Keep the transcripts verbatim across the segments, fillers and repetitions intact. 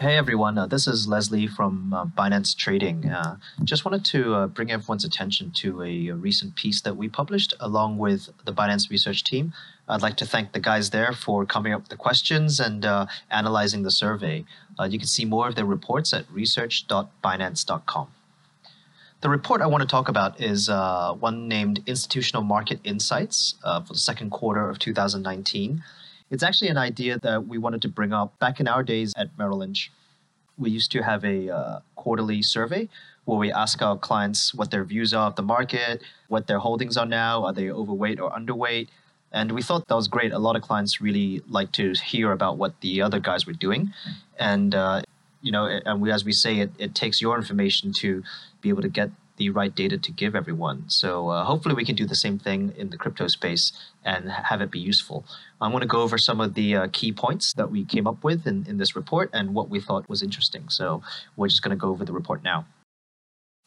Hey everyone, uh, this is Leslie from uh, Binance Trading. Uh, just wanted to uh, bring everyone's attention to a, a recent piece that we published along with the Binance research team. I'd like to thank the guys there for coming up with the questions and uh, analyzing the survey. Uh, you can see more of their reports at research dot binance dot com. The report I want to talk about is uh, one named Institutional Market Insights uh, for the second quarter of two thousand nineteen. It's actually an idea that we wanted to bring up. Back in our days at Merrill Lynch, we used to have a uh, quarterly survey where we ask our clients what their views are of the market, what their holdings are now, are they overweight or underweight? And we thought that was great. A lot of clients really like to hear about what the other guys were doing. And, uh, you know, and we, as we say, it, it takes your information to be able to get the right data to give everyone. So uh, hopefully we can do the same thing in the crypto space and have it be useful. I'm going to go over some of the uh, key points that we came up with in, in this report and what we thought was interesting. So we're just going to go over the report now.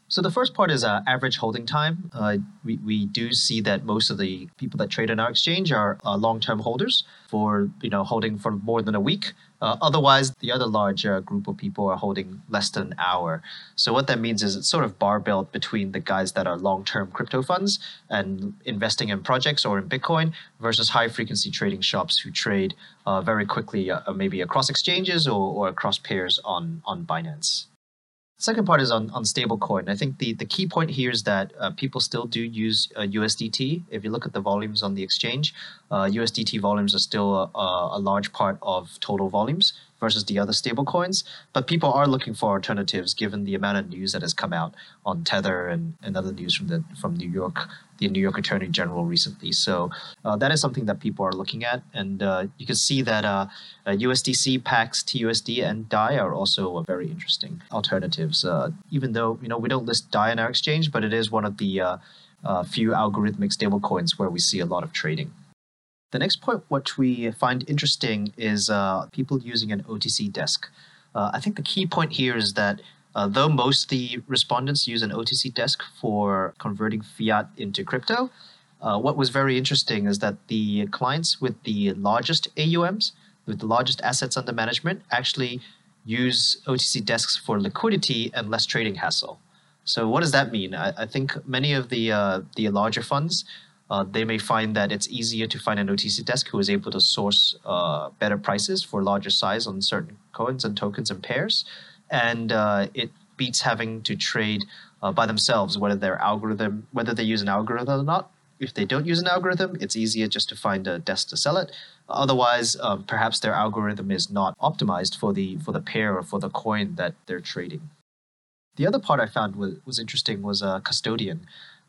So the first part is uh, average holding time. Uh, we, we do see that most of the people that trade on our exchange are uh, long-term holders for, you know, holding for more than a week. Uh, otherwise, the other large uh, group of people are holding less than an hour. So what that means is it's sort of barbelled between the guys that are long-term crypto funds and investing in projects or in Bitcoin versus high-frequency trading shops who trade uh, very quickly, uh, maybe across exchanges or, or across pairs on, on Binance. Second part is on, on stablecoin. I think the, the key point here is that uh, people still do use uh, U S D T. If you look at the volumes on the exchange, uh, U S D T volumes are still a, a large part of total volumes versus the other stablecoins. But people are looking for alternatives given the amount of news that has come out on Tether and, and other news from, the, from New York, the New York Attorney General recently. So uh, that is something that people are looking at. And uh, you can see that uh, uh, U S D C, PAX, T U S D, and D A I are also uh, very interesting alternatives. Uh, even though, you know, we don't list D A I in our exchange, but it is one of the uh, uh, few algorithmic stablecoins where we see a lot of trading. The next point, what we find interesting is uh, people using an O T C desk. Uh, I think the key point here is that uh, though most of the respondents use an O T C desk for converting fiat into crypto, uh, what was very interesting is that the clients with the largest A U Ms, with the largest assets under management, actually use O T C desks for liquidity and less trading hassle. So what does that mean? I, I think many of the, uh, the larger funds Uh, they may find that it's easier to find an O T C desk who is able to source uh, better prices for larger size on certain coins and tokens and pairs. And uh, it beats having to trade uh, by themselves, whether their algorithm, whether they use an algorithm or not. If they don't use an algorithm, it's easier just to find a desk to sell it. Otherwise, uh, perhaps their algorithm is not optimized for the, for the pair or for the coin that they're trading. The other part I found was, was interesting was a custodian.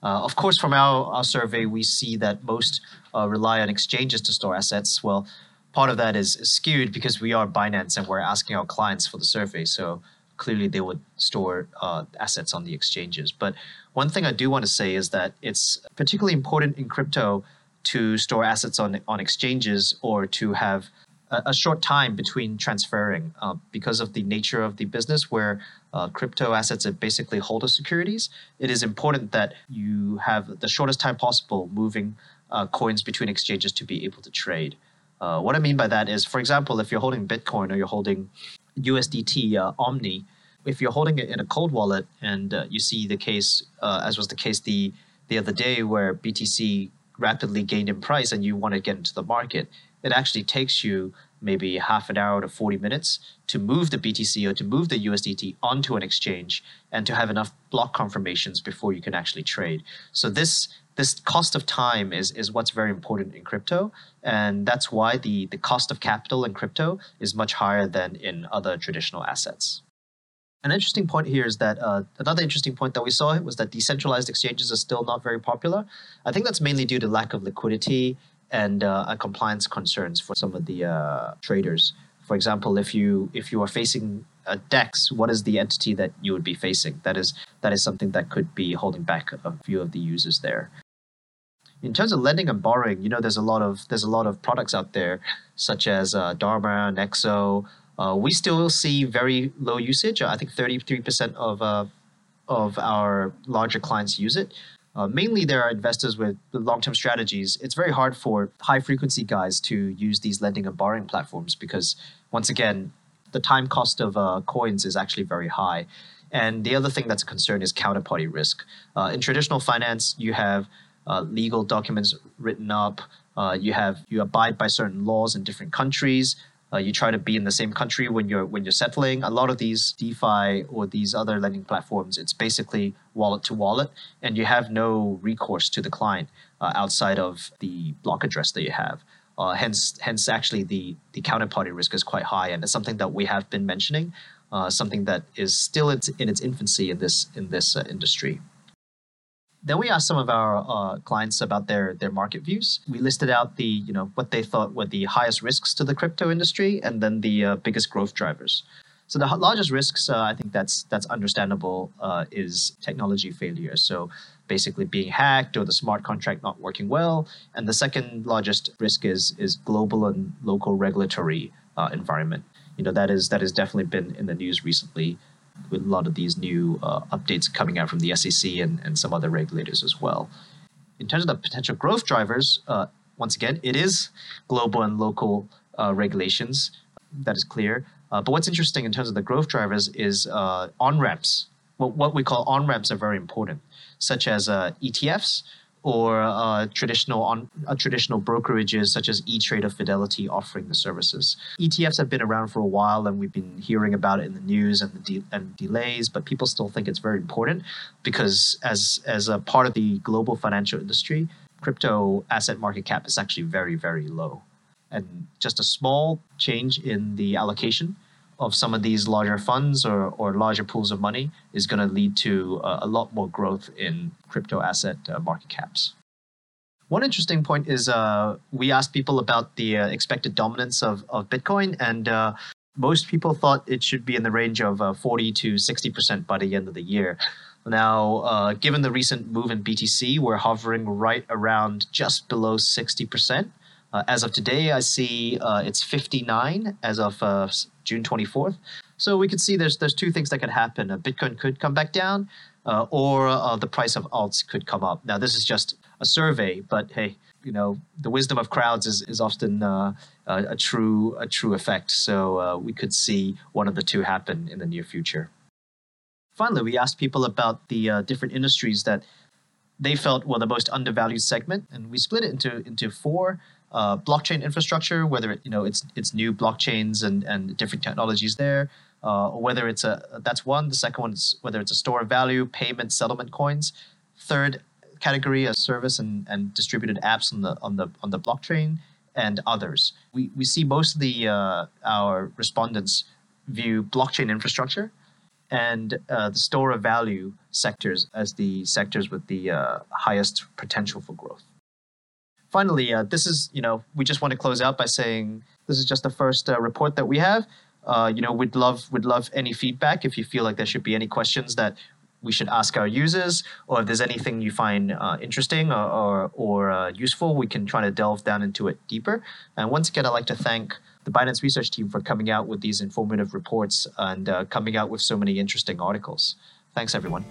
Uh, of course, from our, our survey, we see that most uh, rely on exchanges to store assets. Well, part of that is skewed because we are Binance and we're asking our clients for the survey. So clearly they would store uh, assets on the exchanges. But one thing I do want to say is that it's particularly important in crypto to store assets on, on exchanges or to have a, a short time between transferring uh, because of the nature of the business where Uh, crypto assets are basically holder securities. It is important that you have the shortest time possible moving uh, coins between exchanges to be able to trade. Uh, what I mean by that is, for example, if you're holding Bitcoin or you're holding U S D T uh, Omni, if you're holding it in a cold wallet and uh, you see the case, uh, as was the case the, the other day where B T C rapidly gained in price and you want to get into the market, it actually takes you maybe half an hour to forty minutes to move the B T C or to move the U S D T onto an exchange and to have enough block confirmations before you can actually trade. So this this cost of time is, is what's very important in crypto. And that's why the, the cost of capital in crypto is much higher than in other traditional assets. An interesting point here is that uh, another interesting point that we saw was that decentralized exchanges are still not very popular. I think that's mainly due to lack of liquidity and uh, compliance concerns for some of the uh, traders. For example, if you if you are facing a DEX, what is the entity that you would be facing? That is that is something that could be holding back a few of the users there. In terms of lending and borrowing, you know, there's a lot of there's a lot of products out there, such as uh, Dharma, Nexo. Uh, we still see very low usage. I think thirty-three percent of uh, of our larger clients use it. Uh, mainly, there are investors with long-term strategies. It's very hard for high-frequency guys to use these lending and borrowing platforms because, once again, the time cost of uh, coins is actually very high. And the other thing that's a concern is counterparty risk. Uh, in traditional finance, you have uh, legal documents written up. Uh, you have you abide by certain laws in different countries. Uh, you try to be in the same country when you're when you're settling. A lot of these DeFi or these other lending platforms, it's basically wallet to wallet, and you have no recourse to the client uh, outside of the block address that you have. Uh, hence, hence actually the the counterparty risk is quite high, and it's something that we have been mentioning. Uh, something that is still in its infancy in this in this uh, industry. Then we asked some of our uh, clients about their their market views. We listed out the you know what they thought were the highest risks to the crypto industry, and then the uh, biggest growth drivers. So the largest risks, uh, I think that's that's understandable, uh, is technology failure. So basically being hacked or the smart contract not working well. And the second largest risk is is global and local regulatory uh, environment. You know, that is that has definitely been in the news recently with a lot of these new uh, updates coming out from the S E C and, and some other regulators as well. In terms of the potential growth drivers, uh, once again, it is global and local uh, regulations. That is clear. Uh, but what's interesting in terms of the growth drivers is uh, on-ramps. What, what we call on-ramps are very important, such as uh, E T Fs or uh, traditional on, uh, traditional brokerages such as E-Trade or Fidelity offering the services. E T Fs have been around for a while, and we've been hearing about it in the news and the de and delays, but people still think it's very important because as, as a part of the global financial industry, crypto asset market cap is actually very, very low. And just a small change in the allocation of some of these larger funds or, or larger pools of money is going to lead to uh, a lot more growth in crypto asset uh, market caps. One interesting point is uh, we asked people about the uh, expected dominance of, of Bitcoin, and uh, most people thought it should be in the range of uh, forty to sixty percent by the end of the year. Now, uh, given the recent move in B T C, we're hovering right around just below sixty percent. Uh, as of today, I see uh, it's fifty-nine as of uh, June twenty-fourth. So we could see there's there's two things that could happen. Uh, Bitcoin could come back down, uh, or uh, the price of alts could come up. Now, this is just a survey, but hey, you know, the wisdom of crowds is is often uh, a, a true a true effect. So uh, we could see one of the two happen in the near future. Finally, we asked people about the uh, different industries that they felt were the most undervalued segment, and we split it into into four. Uh, blockchain infrastructure, whether it, you know it's it's new blockchains and and different technologies there, uh, or whether it's a that's one. The second one is whether it's a store of value, payment, settlement coins. Third category, a service and and distributed apps on the on the on the blockchain and others. We we see most of the uh, our respondents view blockchain infrastructure and uh, the store of value sectors as the sectors with the uh, highest potential for growth. Finally, uh, this is, you know, we just want to close out by saying this is just the first uh, report that we have. Uh, you know, we'd love, we'd love any feedback if you feel like there should be any questions that we should ask our users, or if there's anything you find uh, interesting or, or, or uh, useful, we can try to delve down into it deeper. And once again, I'd like to thank the Binance research team for coming out with these informative reports and uh, coming out with so many interesting articles. Thanks, everyone.